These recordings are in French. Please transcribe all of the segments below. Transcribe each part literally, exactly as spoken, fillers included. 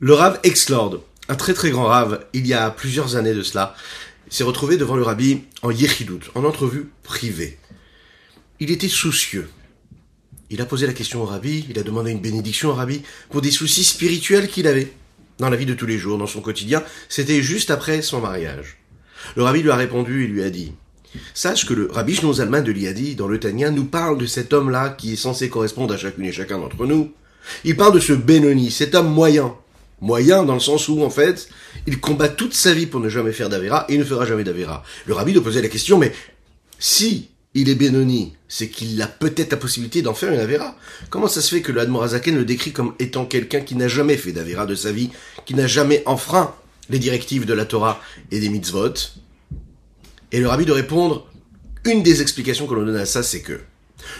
Le Rav Exlord, un très très grand Rav, il y a plusieurs années de cela, s'est retrouvé devant le Rabbi en Yechidout, en entrevue privée. Il était soucieux. Il a posé la question au Rabbi, il a demandé une bénédiction au Rabbi pour des soucis spirituels qu'il avait dans la vie de tous les jours, dans son quotidien. C'était juste après son mariage. Le Rabbi lui a répondu et lui a dit « Sache que le Rabbi Shneur Zalman de Liadi, dans le Tanya, nous parle de cet homme-là qui est censé correspondre à chacune et chacun d'entre nous. Il parle de ce Benoni, cet homme moyen. » Moyen dans le sens où, en fait, il combat toute sa vie pour ne jamais faire d'Avera et il ne fera jamais d'Avera. Le Rabbi lui posait la question, mais si il est Benoni, c'est qu'il a peut-être la possibilité d'en faire une Avera. Comment ça se fait que le Admor HaZaken le décrit comme étant quelqu'un qui n'a jamais fait d'Avera de sa vie, qui n'a jamais enfreint les directives de la Torah et des mitzvot? Et le Rabbi de répondre, une des explications que l'on donne à ça, c'est que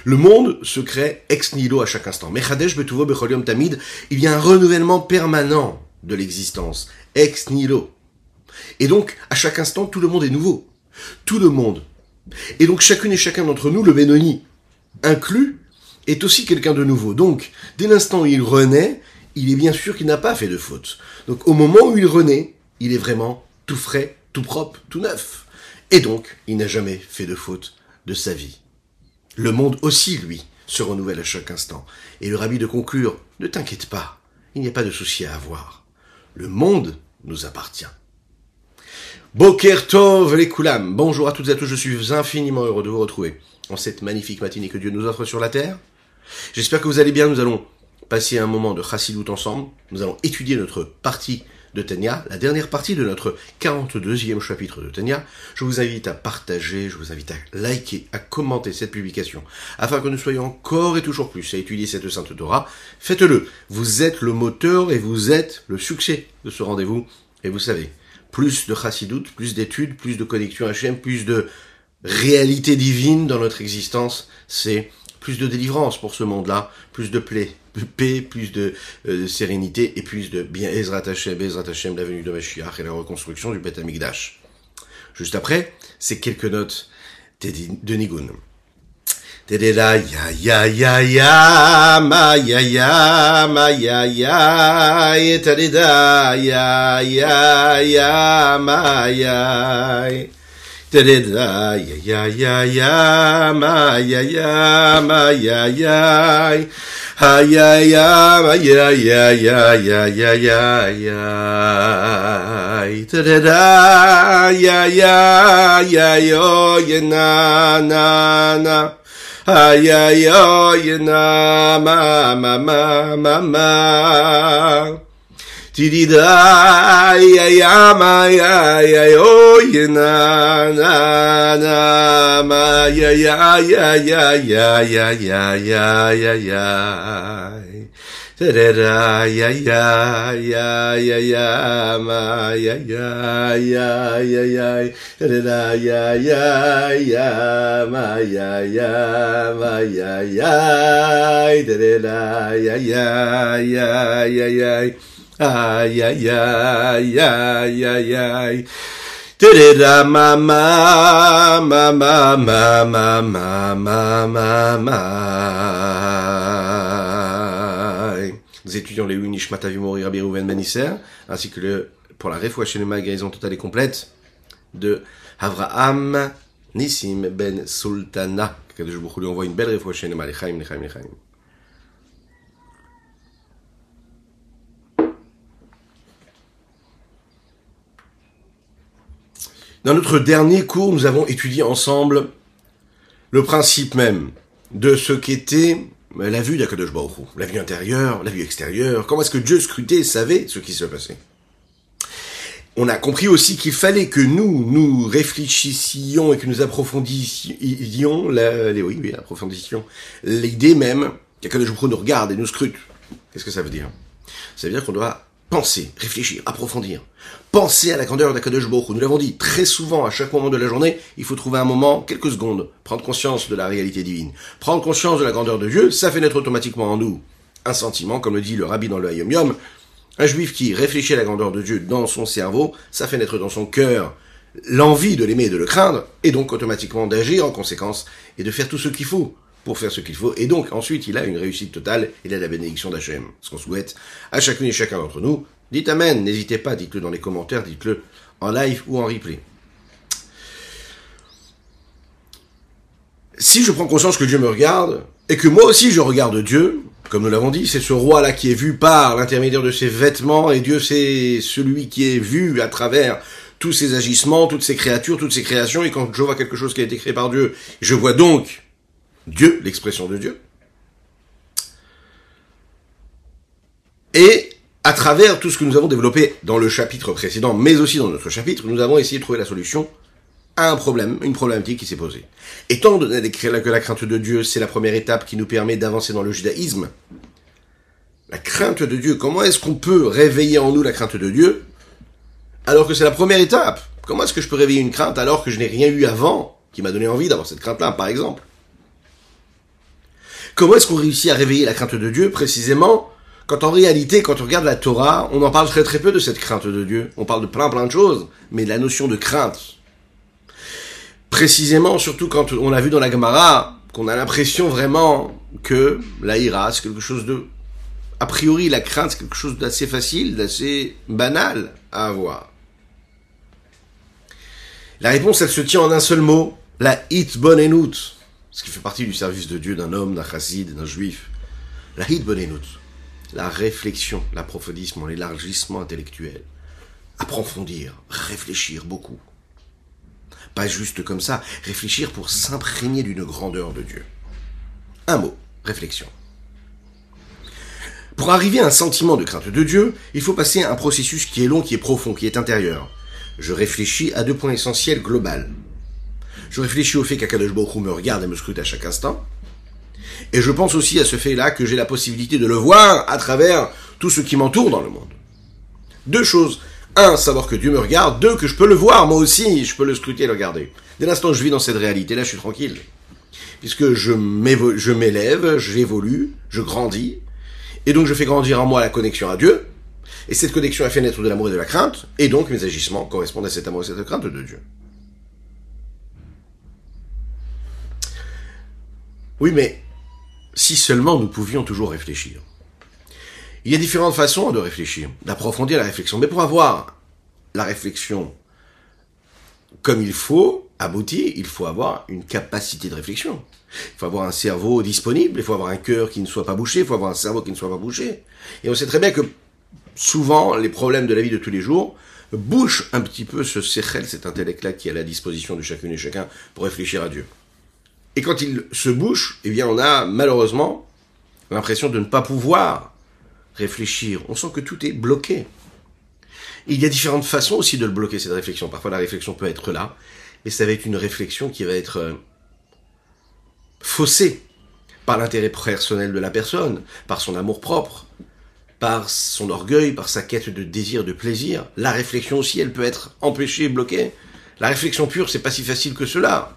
le monde se crée ex nihilo à chaque instant. Mechadesh betuvo bekhol yom tamid, il y a un renouvellement permanent de l'existence, ex nihilo. Et donc, à chaque instant, tout le monde est nouveau. Tout le monde. Et donc, chacune et chacun d'entre nous, le Benoni inclus, est aussi quelqu'un de nouveau. Donc, dès l'instant où il renaît, il est bien sûr qu'il n'a pas fait de faute. Donc, au moment où il renaît, il est vraiment tout frais, tout propre, tout neuf. Et donc, il n'a jamais fait de faute de sa vie. Le monde aussi, lui, se renouvelle à chaque instant. Et le Rabbi de conclure, ne t'inquiète pas, il n'y a pas de souci à avoir. Le monde nous appartient. Bokertov les Koulam, bonjour à toutes et à tous, je suis infiniment heureux de vous retrouver en cette magnifique matinée que Dieu nous offre sur la terre. J'espère que vous allez bien, nous allons passer un moment de Hasidut ensemble, nous allons étudier notre partie de Tanya, la dernière partie de notre quarante-deuxième chapitre de Tanya. Je vous invite à partager, je vous invite à liker, à commenter cette publication, afin que nous soyons encore et toujours plus à étudier cette sainte Torah. Faites-le, vous êtes le moteur et vous êtes le succès de ce rendez-vous. Et vous savez, plus de Hasidut, plus d'études, plus de connexion H M, plus de réalité divine dans notre existence, c'est plus de délivrance pour ce monde-là, plus de plaie, de paix, plus de, euh, de sérénité et plus de bien Ezrat Hashem, Ezrat Hashem, la venue de Mashiach et la reconstruction du Beth Amikdash. Juste après, c'est quelques notes de Nigun. Tedela ya ya ya ya ma ya ya ma ya ya et tedela ya ya ya ma ya. Tededa ya ya ya ma ya ya ma ya ya ha ya ya ma ya ya ya ya ya ya ya tededa ya ya ya yo ya na na na ha ya yo ya na ma ma ma ma ma Tidida ya ya ma ya ya yo ya na na na ma ya ya ya ya ya ya ya ya ya ya Tidida ya ya ya ya ya ma ya ya ya ya ya Tidida ya ya ya ma ya ya ma ya ya Tidida ya ya ya ya ya ay ay ay ay ay ay tedera mama mama mama mama mama. Nous étudions les huit Nishmat Avimori Rabbi Rouven Manisser, ainsi que le pour la Refoua chelema, guérison totale et complète de Avraham Nissim ben sultana. Kodesh Bokhou lui envoie une belle Refoua chelema, les Chaïm les Chaïm les Chaïm. Dans notre dernier cours, nous avons étudié ensemble le principe même de ce qu'était la vue d'Akkadosh Baruch Hu, la vue intérieure, la vue extérieure, comment est-ce que Dieu scrutait et savait ce qui se passait. On a compris aussi qu'il fallait que nous, nous réfléchissions et que nous approfondissions, la, les, oui, oui, approfondissions l'idée même qu'Akkadosh Baruch Hu nous regarde et nous scrute. Qu'est-ce que ça veut dire? Ça veut dire qu'on doit penser, réfléchir, approfondir. Penser à la grandeur d'Akkadosh Baruch Hu. Nous l'avons dit très souvent, à chaque moment de la journée, il faut trouver un moment, quelques secondes, prendre conscience de la réalité divine. Prendre conscience de la grandeur de Dieu, ça fait naître automatiquement en nous un sentiment, comme le dit le Rabbi dans le Hayom Yom, un juif qui réfléchit à la grandeur de Dieu dans son cerveau, ça fait naître dans son cœur l'envie de l'aimer et de le craindre, et donc automatiquement d'agir en conséquence et de faire tout ce qu'il faut pour faire ce qu'il faut, et donc ensuite il a une réussite totale, il a la bénédiction d'Hachem, ce qu'on souhaite à chacune et chacun d'entre nous, Dites Amen, n'hésitez pas, dites-le dans les commentaires, dites-le en live ou en replay. Si je prends conscience que Dieu me regarde, et que moi aussi je regarde Dieu, comme nous l'avons dit, c'est ce roi-là qui est vu par l'intermédiaire de ses vêtements, et Dieu c'est celui qui est vu à travers tous ses agissements, toutes ses créatures, toutes ses créations, et quand je vois quelque chose qui a été créé par Dieu, je vois donc Dieu, l'expression de Dieu. Et à travers tout ce que nous avons développé dans le chapitre précédent, mais aussi dans notre chapitre, nous avons essayé de trouver la solution à un problème, une problématique qui s'est posée. Étant donné que la crainte de Dieu, c'est la première étape qui nous permet d'avancer dans le judaïsme, la crainte de Dieu, comment est-ce qu'on peut réveiller en nous la crainte de Dieu, alors que c'est la première étape? Comment est-ce que je peux réveiller une crainte alors que je n'ai rien eu avant qui m'a donné envie d'avoir cette crainte-là, par exemple? Comment est-ce qu'on réussit à réveiller la crainte de Dieu, précisément, quand en réalité, quand on regarde la Torah, on en parle très très peu de cette crainte de Dieu. On parle de plein plein de choses, mais de la notion de crainte. Précisément, surtout quand on a vu dans la Gemara, qu'on a l'impression vraiment que la ira, c'est quelque chose de... A priori, la crainte, c'est quelque chose d'assez facile, d'assez banal à avoir. La réponse, elle se tient en un seul mot, la hitbonenut, ce qui fait partie du service de Dieu d'un homme, d'un chassid, d'un juif. La hitbonenut. La réflexion, l'approfondissement, l'élargissement intellectuel. Approfondir, réfléchir beaucoup. Pas juste comme ça, réfléchir pour s'imprégner d'une grandeur de Dieu. Un mot, réflexion. Pour arriver à un sentiment de crainte de Dieu, il faut passer à un processus qui est long, qui est profond, qui est intérieur. Je réfléchis à deux points essentiels globaux. Je réfléchis au fait qu'Akkadosh Baruch Hu me regarde et me scrute à chaque instant. Et je pense aussi à ce fait-là que j'ai la possibilité de le voir à travers tout ce qui m'entoure dans le monde. Deux choses. Un, savoir que Dieu me regarde. Deux, que je peux le voir, moi aussi, je peux le scruter et le regarder. Dès l'instant que je vis dans cette réalité-là, je suis tranquille. Puisque je je m'élève, j'évolue, je grandis. Et donc je fais grandir en moi la connexion à Dieu. Et cette connexion a fait naître de l'amour et de la crainte. Et donc mes agissements correspondent à cet amour et cette crainte de Dieu. Oui, mais... si seulement nous pouvions toujours réfléchir. Il y a différentes façons de réfléchir, d'approfondir la réflexion. Mais pour avoir la réflexion comme il faut, aboutie, il faut avoir une capacité de réflexion. Il faut avoir un cerveau disponible, il faut avoir un cœur qui ne soit pas bouché, il faut avoir un cerveau qui ne soit pas bouché. Et on sait très bien que souvent, les problèmes de la vie de tous les jours bouchent un petit peu ce sechel, cet intellect-là qui est à la disposition de chacune et chacun pour réfléchir à Dieu. Et quand il se bouche, eh bien on a malheureusement l'impression de ne pas pouvoir réfléchir. On sent que tout est bloqué. Il y a différentes façons aussi de le bloquer, cette réflexion. Parfois la réflexion peut être là, mais ça va être une réflexion qui va être faussée par l'intérêt personnel de la personne, par son amour propre, par son orgueil, par sa quête de désir, de plaisir. La réflexion aussi, elle peut être empêchée, bloquée. La réflexion pure, c'est pas si facile que cela.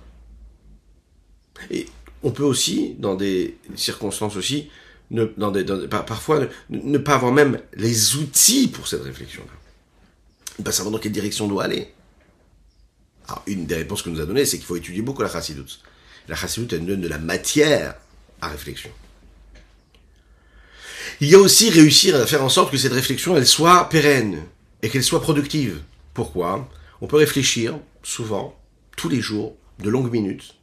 Et on peut aussi, dans des circonstances aussi, ne, dans des, dans des, parfois ne, ne pas avoir même les outils pour cette réflexion-là. Pas savoir dans quelle direction on doit aller. Alors, une des réponses que nous a donné, c'est qu'il faut étudier beaucoup la Hasidut. La Hasidut, elle donne de la matière à réflexion. Il y a aussi réussir à faire en sorte que cette réflexion, elle soit pérenne et qu'elle soit productive. Pourquoi ? On peut réfléchir, souvent, tous les jours, de longues minutes,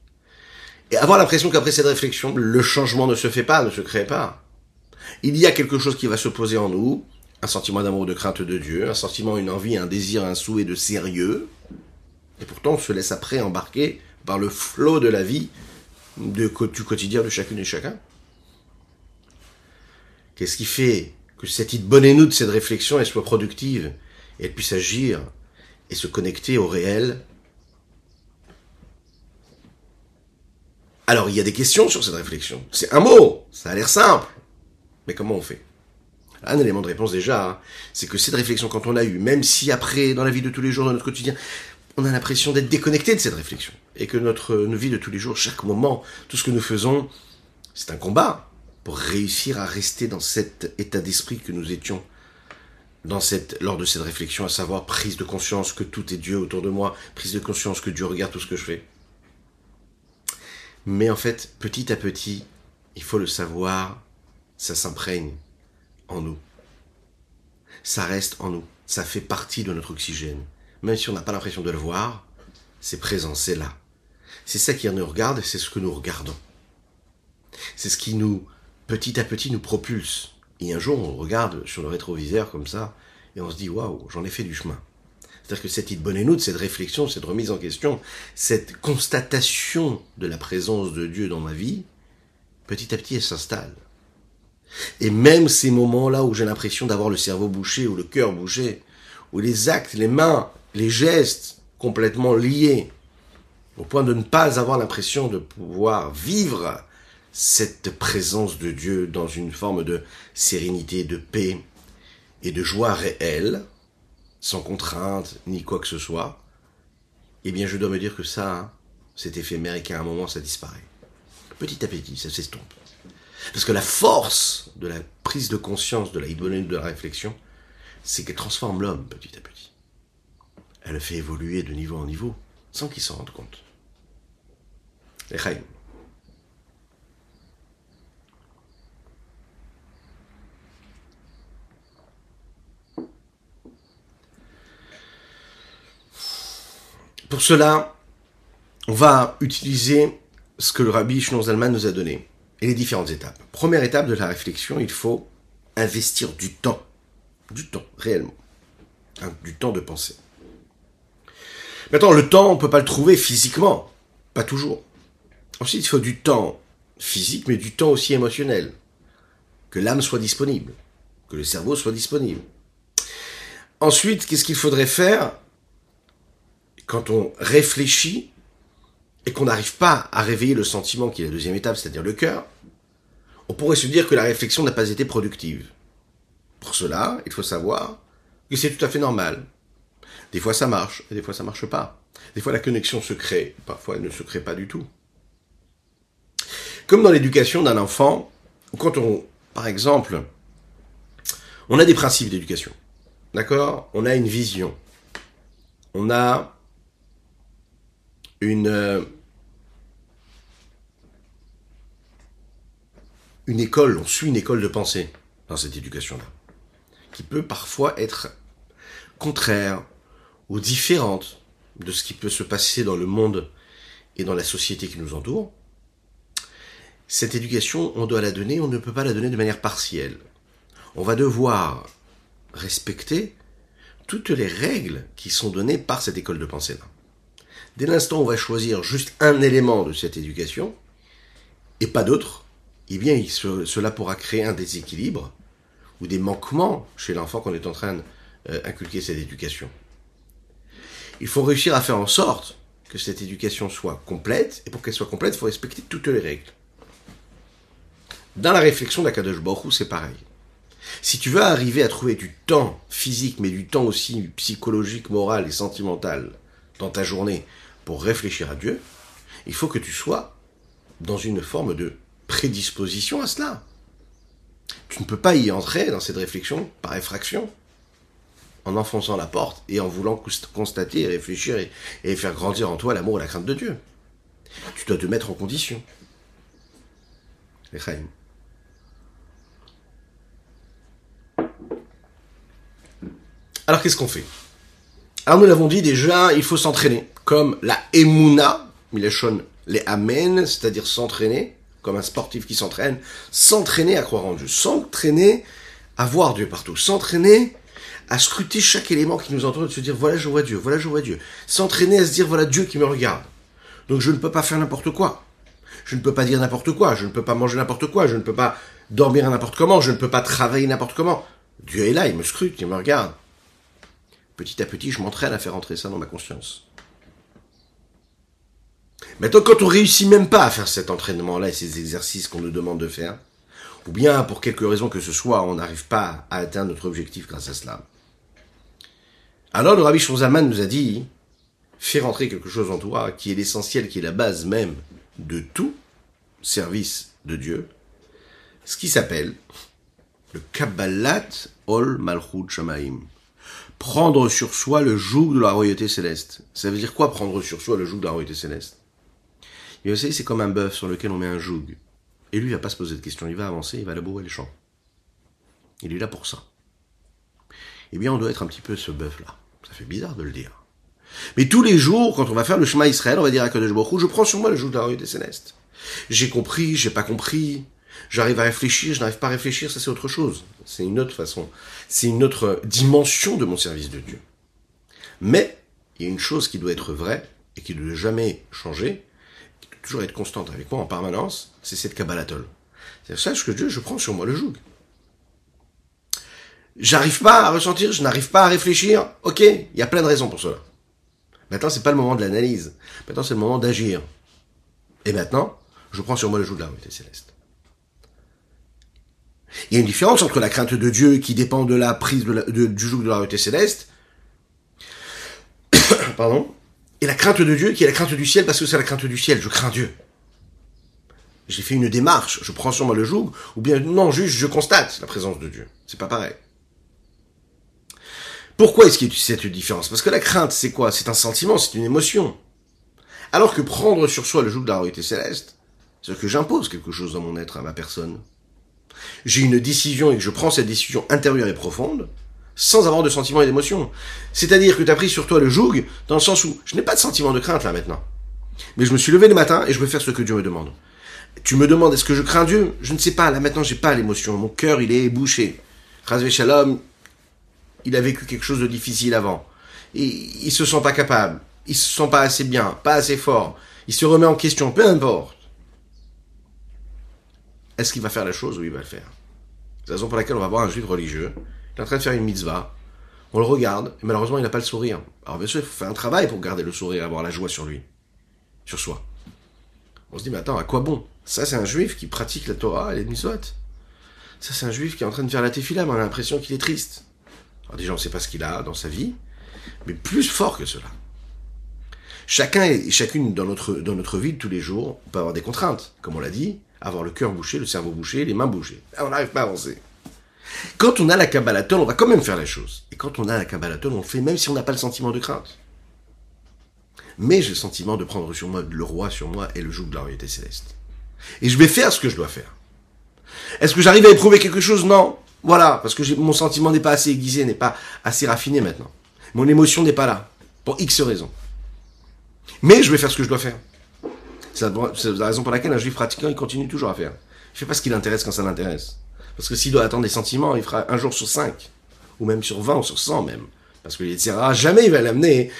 et avoir l'impression qu'après cette réflexion, le changement ne se fait pas, ne se crée pas. Il y a quelque chose qui va se poser en nous, un sentiment d'amour, de crainte de Dieu, un sentiment, une envie, un désir, un souhait de sérieux, et pourtant on se laisse après embarquer par le flot de la vie de, du quotidien de chacune et chacun. Qu'est-ce qui fait que cette hitbonenut, cette réflexion, elle soit productive, et elle puisse agir et se connecter au réel? Alors, il y a des questions sur cette réflexion. C'est un mot, ça a l'air simple. Mais comment on fait? Un élément de réponse déjà, hein, c'est que cette réflexion, quand on l'a eue, même si après, dans la vie de tous les jours, dans notre quotidien, on a l'impression d'être déconnecté de cette réflexion. Et que notre, notre vie de tous les jours, chaque moment, tout ce que nous faisons, c'est un combat pour réussir à rester dans cet état d'esprit que nous étions dans cette, lors de cette réflexion, à savoir prise de conscience que tout est Dieu autour de moi, prise de conscience que Dieu regarde tout ce que je fais. Mais en fait, petit à petit, il faut le savoir, ça s'imprègne en nous. ça reste en nous. Ça fait partie de notre oxygène. Même si on n'a pas l'impression de le voir, c'est présent, c'est là. C'est ça qui nous regarde, c'est ce que nous regardons. C'est ce qui nous, petit à petit, nous propulse. Et un jour, on regarde sur le rétroviseur comme ça, et on se dit « Waouh, j'en ai fait du chemin ». C'est-à-dire que cette hitbonenut, cette réflexion, cette remise en question, cette constatation de la présence de Dieu dans ma vie, petit à petit, elle s'installe. Et même ces moments-là où j'ai l'impression d'avoir le cerveau bouché, ou le cœur bouché, où les actes, les mains, les gestes complètement liés, au point de ne pas avoir l'impression de pouvoir vivre cette présence de Dieu dans une forme de sérénité, de paix et de joie réelle, sans contrainte, ni quoi que ce soit, eh bien je dois me dire que ça, hein, c'est éphémère et qu'à un moment ça disparaît. Petit à petit, ça s'estompe. Parce que la force de la prise de conscience, de la hitbonenut, de la réflexion, c'est qu'elle transforme l'homme petit à petit. Elle le fait évoluer de niveau en niveau, sans qu'il s'en rende compte. Les Chaïm. Pour cela, on va utiliser ce que le Rabbi Shneur Zalman nous a donné, et les différentes étapes. Première étape de la réflexion, il faut investir du temps, du temps, réellement, hein, du temps de penser. Maintenant, le temps, on ne peut pas le trouver physiquement, pas toujours. Ensuite, il faut du temps physique, mais du temps aussi émotionnel, que l'âme soit disponible, que le cerveau soit disponible. Ensuite, qu'est-ce qu'il faudrait faire ? Quand on réfléchit et qu'on n'arrive pas à réveiller le sentiment qui est la deuxième étape, c'est-à-dire le cœur, on pourrait se dire que la réflexion n'a pas été productive. Pour cela, il faut savoir que c'est tout à fait normal. Des fois ça marche, et des fois ça marche pas. Des fois la connexion se crée, parfois elle ne se crée pas du tout. Comme dans l'éducation d'un enfant, quand on, par exemple, on a des principes d'éducation, d'accord ? On a une vision, on a Une, une école, on suit une école de pensée dans cette éducation-là, qui peut parfois être contraire ou différente de ce qui peut se passer dans le monde et dans la société qui nous entoure. Cette éducation, on doit la donner, on ne peut pas la donner de manière partielle. On va devoir respecter toutes les règles qui sont données par cette école de pensée-là. Dès l'instant où on va choisir juste un élément de cette éducation, et pas d'autre, eh bien il se, cela pourra créer un déséquilibre ou des manquements chez l'enfant qu'on est en train d'inculquer cette éducation. Il faut réussir à faire en sorte que cette éducation soit complète, et pour qu'elle soit complète, il faut respecter toutes les règles. Dans la réflexion d'Akkadosh Baruch Hu, c'est pareil. Si tu veux arriver à trouver du temps physique, mais du temps aussi psychologique, moral et sentimental dans ta journée, pour réfléchir à Dieu, il faut que tu sois dans une forme de prédisposition à cela. Tu ne peux pas y entrer dans cette réflexion par effraction, en enfonçant la porte et en voulant constater, réfléchir et, et faire grandir en toi l'amour et la crainte de Dieu. Tu dois te mettre en condition. Les Chaïm. Alors qu'est-ce qu'on fait ? Alors nous l'avons dit déjà, il faut s'entraîner, comme la Emuna, Milashon les Amen, c'est-à-dire s'entraîner, comme un sportif qui s'entraîne, s'entraîner à croire en Dieu, s'entraîner à voir Dieu partout, s'entraîner à scruter chaque élément qui nous entoure, de se dire voilà je vois Dieu, voilà je vois Dieu, s'entraîner à se dire voilà Dieu qui me regarde, donc je ne peux pas faire n'importe quoi, je ne peux pas dire n'importe quoi, je ne peux pas manger n'importe quoi, je ne peux pas dormir n'importe comment, je ne peux pas travailler n'importe comment, Dieu est là, il me scrute, il me regarde. Petit à petit, je m'entraîne à faire entrer ça dans ma conscience. Maintenant, quand on réussit même pas à faire cet entraînement-là et ces exercices qu'on nous demande de faire, ou bien pour quelque raison que ce soit, on n'arrive pas à atteindre notre objectif grâce à cela. Alors, le Rabbi Shneur Zalman nous a dit, fais rentrer quelque chose en toi qui est l'essentiel, qui est la base même de tout service de Dieu, ce qui s'appelle le Kabbalat Ol Malchut Shamaim. Prendre sur soi le joug de la royauté céleste. Ça veut dire quoi, prendre sur soi le joug de la royauté céleste? Et vous savez, c'est comme un bœuf sur lequel on met un joug. Et lui, il va pas se poser de questions. Il va avancer, il va labourer les champs. Il est là pour ça. eh bien on doit être un petit peu ce bœuf-là. Ça fait bizarre de le dire. Mais tous les jours, quand on va faire le Shema Israël, on va dire à Kodesh Bokhou, je prends sur moi le joug de la royauté céleste. J'ai compris, j'ai pas compris, j'arrive à réfléchir, je n'arrive pas à réfléchir, ça c'est autre chose. C'est une autre façon, c'est une autre dimension de mon service de Dieu. Mais, il y a une chose qui doit être vraie, et qui ne doit jamais changer, qui doit toujours être constante avec moi en permanence, c'est cette Kabbalat Ol. C'est-à-dire, sache que Dieu, je prends sur moi le joug. J'arrive pas à ressentir, je n'arrive pas à réfléchir, ok, il y a plein de raisons pour cela. Maintenant, c'est pas le moment de l'analyse. Maintenant, c'est le moment d'agir. Et maintenant, je prends sur moi le joug de la royauté céleste. Il y a une différence entre la crainte de Dieu qui dépend de la prise de la, de, du joug de la royauté céleste, pardon, et la crainte de Dieu qui est la crainte du ciel parce que c'est la crainte du ciel, je crains Dieu. J'ai fait une démarche, je prends sur moi le joug, ou bien non, juste je constate la présence de Dieu. C'est pas pareil. Pourquoi est-ce qu'il y a cette différence? Parce que la crainte, c'est quoi? C'est un sentiment, c'est une émotion. Alors que prendre sur soi le joug de la royauté céleste, c'est que j'impose quelque chose dans mon être, à ma personne. J'ai une décision et que je prends cette décision intérieure et profonde, sans avoir de sentiments et d'émotions. C'est-à-dire que tu as pris sur toi le joug, dans le sens où je n'ai pas de sentiment de crainte là maintenant. Mais je me suis levé le matin et je veux faire ce que Dieu me demande. Tu me demandes, est-ce que je crains Dieu? Je ne sais pas, là maintenant j'ai pas l'émotion, mon cœur il est bouché. Rav Shalom, il a vécu quelque chose de difficile avant. Et il se sent pas capable, il se sent pas assez bien, pas assez fort. Il se remet en question, peu importe. Est-ce qu'il va faire la chose ou il va le faire? C'est la raison pour laquelle on va voir un juif religieux, il est en train de faire une mitzvah, on le regarde, et malheureusement il n'a pas le sourire. Alors bien sûr, il faut faire un travail pour garder le sourire, avoir la joie sur lui, sur soi. On se dit, mais attends, à quoi bon? Ça c'est un juif qui pratique la Torah et les mitzvot. Ça c'est un juif qui est en train de faire la Tfila, mais on a l'impression qu'il est triste. Alors déjà on ne sait pas ce qu'il a dans sa vie, mais plus fort que cela. Chacun et chacune dans notre, dans notre vie de tous les jours, on peut avoir des contraintes, comme on l'a dit, avoir le cœur bouché, le cerveau bouché, les mains bouchées. Là, on n'arrive pas à avancer. Quand on a la Kabbalat Ol, on va quand même faire la chose. Et quand on a la Kabbalat Ol, on le fait même si on n'a pas le sentiment de crainte. Mais j'ai le sentiment de prendre sur moi le roi sur moi et le joug de la royauté céleste. Et je vais faire ce que je dois faire. Est-ce que j'arrive à éprouver quelque chose? Non. Voilà, parce que j'ai, mon sentiment n'est pas assez aiguisé, n'est pas assez raffiné maintenant. Mon émotion n'est pas là, pour X raisons. Mais je vais faire ce que je dois faire. C'est la raison pour laquelle un juif pratiquant, il continue toujours à faire. Il ne fait pas ce qui l'intéresse quand ça l'intéresse. Parce que s'il doit attendre des sentiments, il fera un jour sur cinq, ou même sur vingt, ou sur cent même. Parce que et cetera, jamais il va l'amener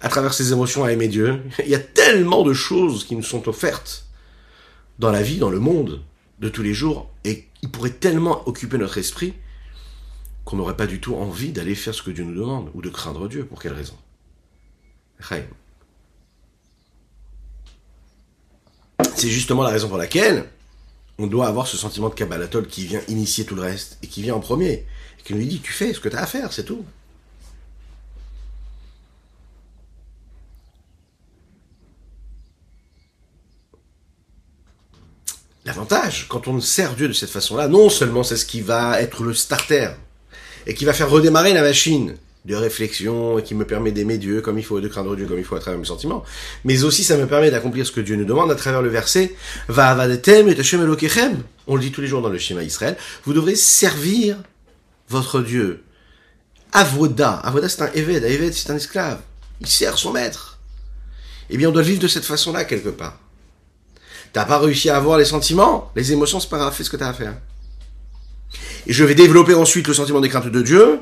à travers ses émotions à aimer Dieu. Il y a tellement de choses qui nous sont offertes dans la vie, dans le monde, de tous les jours, et il pourrait tellement occuper notre esprit qu'on n'aurait pas du tout envie d'aller faire ce que Dieu nous demande, ou de craindre Dieu. Pour quelle raison? Chaïm. C'est justement la raison pour laquelle on doit avoir ce sentiment de Kabbalat Ol qui vient initier tout le reste, et qui vient en premier, et qui nous dit, tu fais ce que tu as à faire, c'est tout. L'avantage, quand on sert Dieu de cette façon-là, non seulement c'est ce qui va être le starter, et qui va faire redémarrer la machine de réflexion, et qui me permet d'aimer Dieu comme il faut, de craindre Dieu comme il faut à travers mes sentiments, mais aussi ça me permet d'accomplir ce que Dieu nous demande à travers le verset « Va'avadetem et Hashem Elokechem ». On le dit tous les jours dans le Shema Israël, vous devrez servir votre Dieu. Avoda, Avoda c'est un Eved, Eved c'est un esclave, il sert son maître. Eh bien on doit le vivre de cette façon-là quelque part. T'as pas réussi à avoir les sentiments, les émotions, c'est pas grave, fais ce que t'as à faire. Et je vais développer ensuite le sentiment des craintes de Dieu,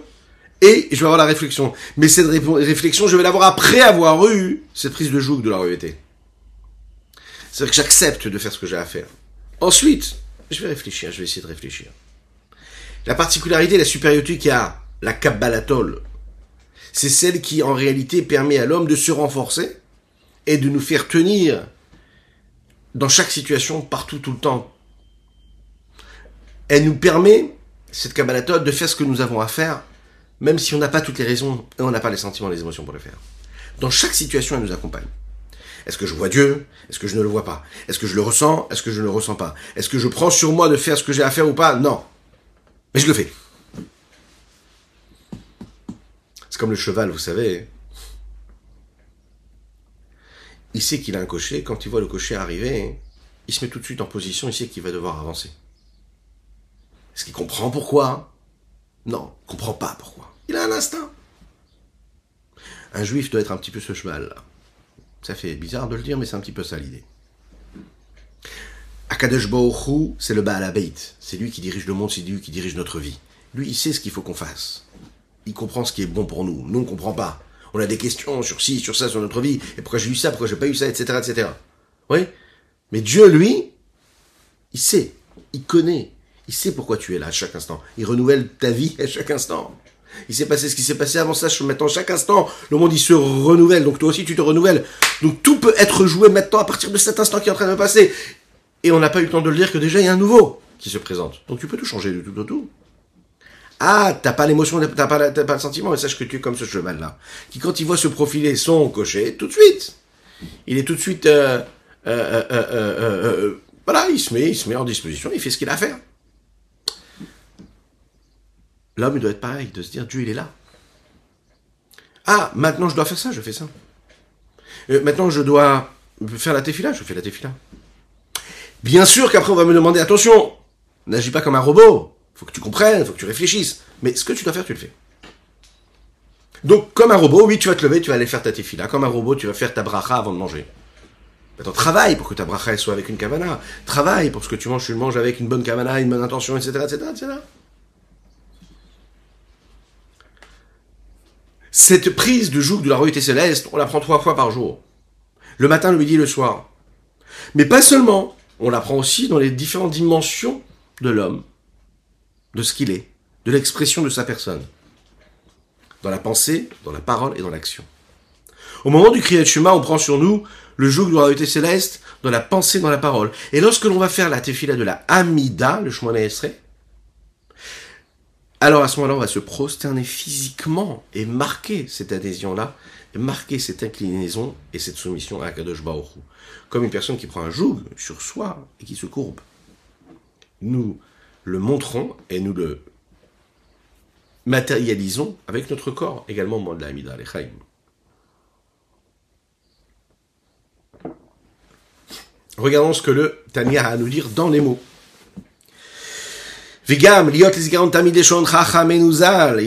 et je vais avoir la réflexion. Mais cette ré- réflexion, je vais l'avoir après avoir eu cette prise de joug de la royauté. C'est-à-dire que j'accepte de faire ce que j'ai à faire. Ensuite, je vais réfléchir, je vais essayer de réfléchir. La particularité, la supériorité qu'a la Kabbalat Ol, c'est celle qui, en réalité, permet à l'homme de se renforcer et de nous faire tenir dans chaque situation, partout, tout le temps. Elle nous permet, cette Kabbalat Ol, de faire ce que nous avons à faire même si on n'a pas toutes les raisons et on n'a pas les sentiments, les émotions pour le faire. Dans chaque situation, elle nous accompagne. Est-ce que je vois Dieu? Est-ce que je ne le vois pas? Est-ce que je le ressens? Est-ce que je ne le ressens pas? Est-ce que je prends sur moi de faire ce que j'ai à faire ou pas? Non. Mais je le fais. C'est comme le cheval, vous savez. Il sait qu'il a un cocher. Quand il voit le cocher arriver, il se met tout de suite en position. Il sait qu'il va devoir avancer. Est-ce qu'il comprend pourquoi? Non, comprend pas pourquoi. Il a un instinct. Un juif doit être un petit peu ce cheval-là. Ça fait bizarre de le dire, mais c'est un petit peu ça l'idée. Akkadosh Baruch Hu, c'est le Baal Beit. C'est lui qui dirige le monde, c'est lui qui dirige notre vie. Lui, il sait ce qu'il faut qu'on fasse. Il comprend ce qui est bon pour nous. Nous, on ne comprend pas. On a des questions sur ci, sur ça, sur notre vie. Et pourquoi j'ai eu ça, pourquoi j'ai pas eu ça, et cetera, et cetera. Oui. Mais Dieu, lui, il sait, il connaît, il sait pourquoi tu es là à chaque instant. Il renouvelle ta vie à chaque instant. Il s'est passé ce qui s'est passé avant ça, maintenant, chaque instant, le monde, il se renouvelle. Donc toi aussi, tu te renouvelles. Donc tout peut être joué maintenant à partir de cet instant qui est en train de passer. Et on n'a pas eu le temps de le dire que déjà, il y a un nouveau qui se présente. Donc tu peux tout changer de tout au tout. Ah, t'as pas l'émotion, t'as pas, t'as pas le sentiment, et sache que tu es comme ce cheval-là, qui quand il voit se profiler son cocher, tout de suite, il est tout de suite, euh, euh, euh, euh, euh, voilà, il se met, il se met en disposition, il fait ce qu'il a à faire. L'homme, il doit être pareil, de se dire, Dieu, il est là. Ah, maintenant, je dois faire ça, je fais ça. Euh, maintenant, je dois faire la Tfila, je fais la Tfila. Bien sûr qu'après, on va me demander, attention, n'agis pas comme un robot. Faut que tu comprennes, faut que tu réfléchisses. Mais ce que tu dois faire, tu le fais. Donc, comme un robot, oui, tu vas te lever, tu vas aller faire ta tefila. Comme un robot, tu vas faire ta bracha avant de manger. Maintenant, travaille pour que ta bracha soit avec une kavana. Travaille pour ce que tu manges, tu le manges avec une bonne kavana, une bonne intention, et cetera, et cetera, et cetera. Cette prise du joug de la royauté céleste, on la prend trois fois par jour. Le matin, le midi, le soir. Mais pas seulement. On la prend aussi dans les différentes dimensions de l'homme, de ce qu'il est, de l'expression de sa personne, dans la pensée, dans la parole et dans l'action. Au moment du Kriyat Shema, on prend sur nous le joug de la royauté céleste, dans la pensée, dans la parole. Et lorsque l'on va faire la Tefila de la Amidah, le Shemoneh Esreh, alors à ce moment-là, on va se prosterner physiquement et marquer cette adhésion-là, et marquer cette inclinaison et cette soumission à Akkadosh Baruch Hu, comme une personne qui prend un joug sur soi et qui se courbe. Nous le montrons et nous le matérialisons avec notre corps, également au moment de l'Amidah, les Chaïm. Regardons ce que le Tanya a à nous dire dans les mots. Il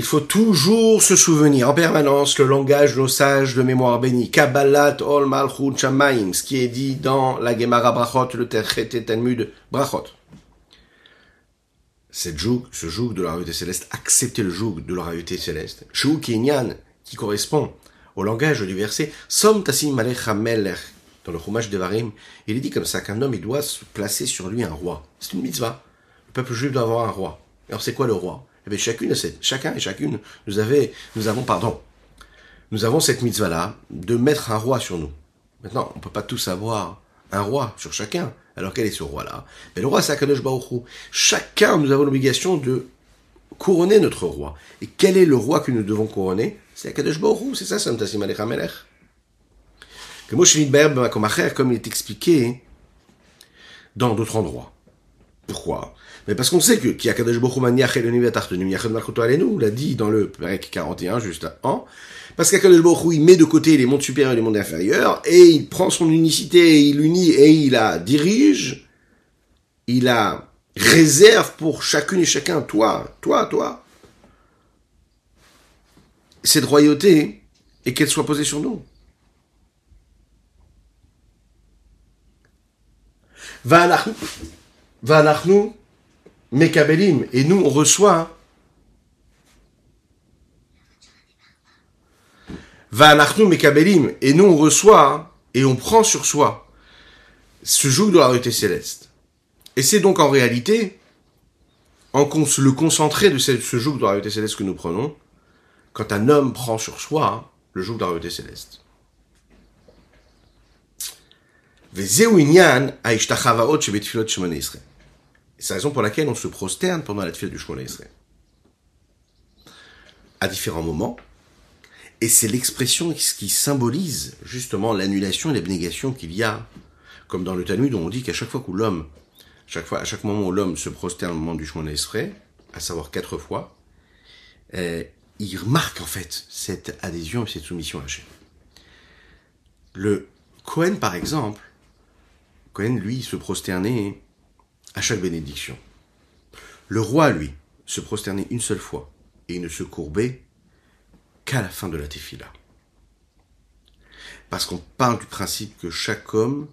faut toujours se souvenir en permanence le langage de nos sages de mémoire bénie. Kabbalat Ol Malchut Shamaim, ce qui est dit dans la Gemara brachot, le traité Talmud brachot. Cette joug, ce joug de la royauté céleste, accepter le joug de la royauté céleste. Shou Kinyan, qui correspond au langage du verset, Santasim dans le Choumash de varim, il est dit comme ça qu'un homme, il doit se placer sur lui un roi. C'est une mitzvah. Le peuple juif doit avoir un roi. Alors c'est quoi le roi? Eh bien, chacune, chacun et chacune, nous, avait, nous avons, pardon, nous avons cette mitzvah-là de mettre un roi sur nous. Maintenant, on peut pas tous avoir un roi sur chacun. Alors quel est ce roi-là? Mais le roi, c'est Akkadosh Baruch Hu. Chacun, nous avons l'obligation de couronner notre roi. Et quel est le roi que nous devons couronner? C'est Akkadosh Baruch Hu, c'est ça, Santasim Alech HaMelech. Que Moshe Nidber B'Makomacher, comme il est expliqué dans d'autres endroits. Pourquoi? Mais parce qu'on sait que qui Akkadosh Baruch Hu maniach el nivet tartenu miachot malchuto alenu, l'a dit dans le Perek quarante et un juste avant. Parce qu'Akkadosh Baruch Hu, il met de côté les mondes supérieurs et les mondes inférieurs, et il prend son unicité, et il unit, et il la dirige, il la réserve pour chacune et chacun, toi, toi, toi, cette royauté, et qu'elle soit posée sur nous. Va'anachnu, va'anachnu, Mekabelim, et nous on reçoit. Va'anachnu Mekabelim, et nous on reçoit, et on prend sur soi ce joug de la royauté céleste. Et c'est donc en réalité, en le concentré de ce, ce joug de la royauté céleste que nous prenons, quand un homme prend sur soi le joug de la royauté céleste. Vezeu inyan ha'ishtachava'ot shebetfilot Shemoneh Esreh. C'est la raison pour laquelle on se prosterne pendant la tefila du Shemoneh Esreh. À différents moments. Et c'est l'expression qui symbolise justement l'annulation et l'abnégation qu'il y a. Comme dans le Talmud, où on dit qu'à chaque fois que l'homme, chaque fois, à chaque moment où l'homme se prosterne au moment du Shemoneh Esreh, à savoir quatre fois, euh, il remarque en fait cette adhésion et cette soumission à Hachem. Le Cohen, par exemple, Cohen, lui, il se prosternait à chaque bénédiction. Le roi, lui, se prosternait une seule fois et il ne se courbait qu'à la fin de la Tfila. Parce qu'on parle du principe que chaque homme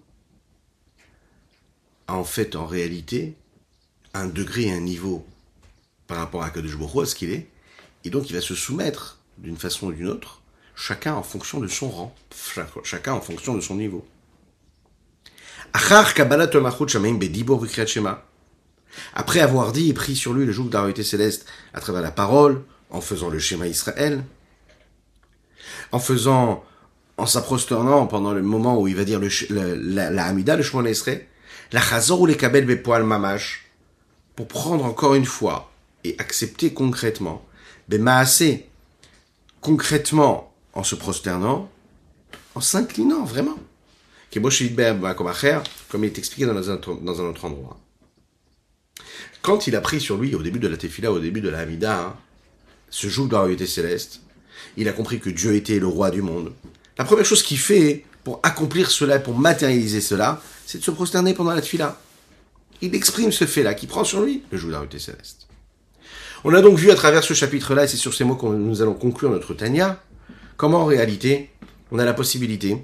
a en fait, en réalité, un degré et un niveau par rapport à Kodesh Bokhou, à ce qu'il est, et donc il va se soumettre d'une façon ou d'une autre, chacun en fonction de son rang, chacun en fonction de son niveau. Achar Kabbalat Ol Malchut Shamaim bedibor Kriyat Shema. Après avoir dit et pris sur lui le joug de la royauté céleste à travers la parole, en faisant le Shema Israël, en faisant, en s'approsternant pendant le moment où il va dire le, le, la, la Amidah, le Shemoneh Esreh, la Chazor ou les Kabel bepoal mamash, pour prendre encore une fois et accepter concrètement, bemaase, concrètement, en se prosternant, en s'inclinant vraiment, comme il est expliqué dans un autre endroit. Quand il a pris sur lui, au début de la Tfila, au début de la Amidah, hein, ce joug de la royauté céleste, il a compris que Dieu était le roi du monde. La première chose qu'il fait pour accomplir cela, pour matérialiser cela, c'est de se prosterner pendant la Tfila. Il exprime ce fait-là, qui prend sur lui le joug de la royauté céleste. On a donc vu à travers ce chapitre-là, et c'est sur ces mots que nous allons conclure notre Tanya, comment en réalité, on a la possibilité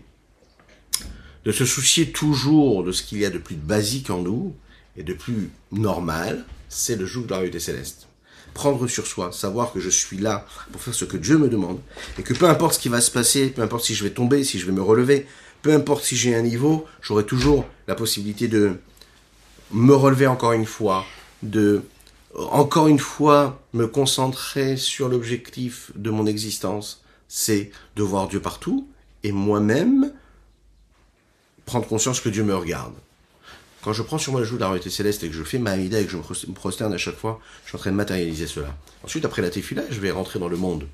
de se soucier toujours de ce qu'il y a de plus basique en nous, et de plus normal, c'est le joug de la royauté céleste. Prendre sur soi, savoir que je suis là pour faire ce que Dieu me demande, et que peu importe ce qui va se passer, peu importe si je vais tomber, si je vais me relever, peu importe si j'ai un niveau, j'aurai toujours la possibilité de me relever encore une fois, de encore une fois me concentrer sur l'objectif de mon existence, c'est de voir Dieu partout, et moi-même prendre conscience que Dieu me regarde. Quand je prends sur moi le joug de la royauté céleste et que je fais ma Amidah et que je me prosterne à chaque fois, je suis en train de matérialiser cela. Ensuite, après la Tfila, je vais rentrer dans le monde.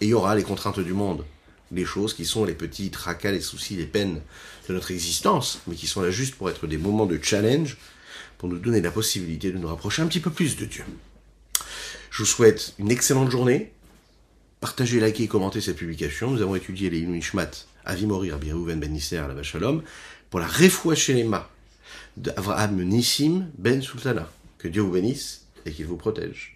Et il y aura les contraintes du monde, les choses qui sont les petits tracas, les soucis, les peines de notre existence, mais qui sont là juste pour être des moments de challenge, pour nous donner la possibilité de nous rapprocher un petit peu plus de Dieu. Je vous souhaite une excellente journée. Partagez, likez et commentez cette publication. Nous avons étudié les Ilum Nishmat, Avi Mori, Rabbi Reuven Ben Nisser, Rav Shalom, pour la Refoua chelema d'Avraham Nissim ben sultana. Que Dieu vous bénisse et qu'il vous protège.